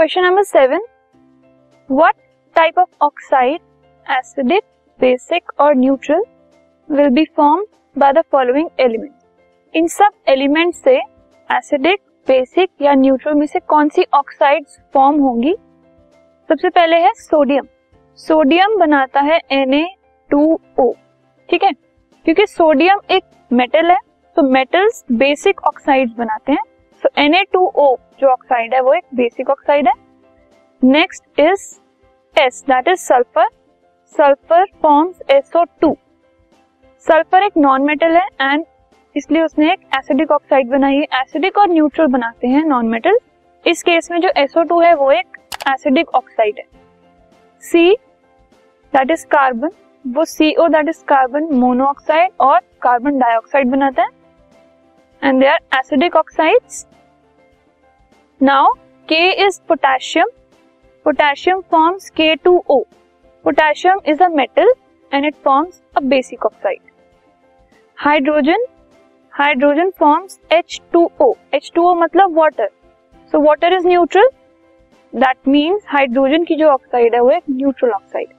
Question number 7, what type of oxide acidic, basic और neutral will be formed by the following element. इन सब element से acidic, basic या neutral में से कौन सी ऑक्साइड्स फॉर्म होंगी। सबसे पहले है सोडियम। सोडियम बनाता है Na2O, ठीक है, क्योंकि सोडियम एक मेटल है तो मेटल्स बेसिक ऑक्साइड्स बनाते हैं। सो Na2O जो ऑक्साइड है वो एक बेसिक ऑक्साइड है। Next is S, that is sulphur. Sulphur forms SO2। सल्फर एक नॉन मेटल है एंड इसलिए उसने एक एसिडिक ऑक्साइड बनाई है। एसिडिक और न्यूट्रल बनाते हैं नॉन मेटल। इस केस में जो SO2 है वो एक एसिडिक ऑक्साइड है। C, that is carbon. वो CO, that is carbon monoxide और कार्बन डाइऑक्साइड बनाता है and they are acidic oxides. Now K is potassium. Potassium forms K2O। Potassium is a metal and it forms a basic oxide. Hydrogen, hydrogen forms H2O। H2O मतलब water. So water is neutral, that means hydrogen की जो oxide है वो एक neutral oxide.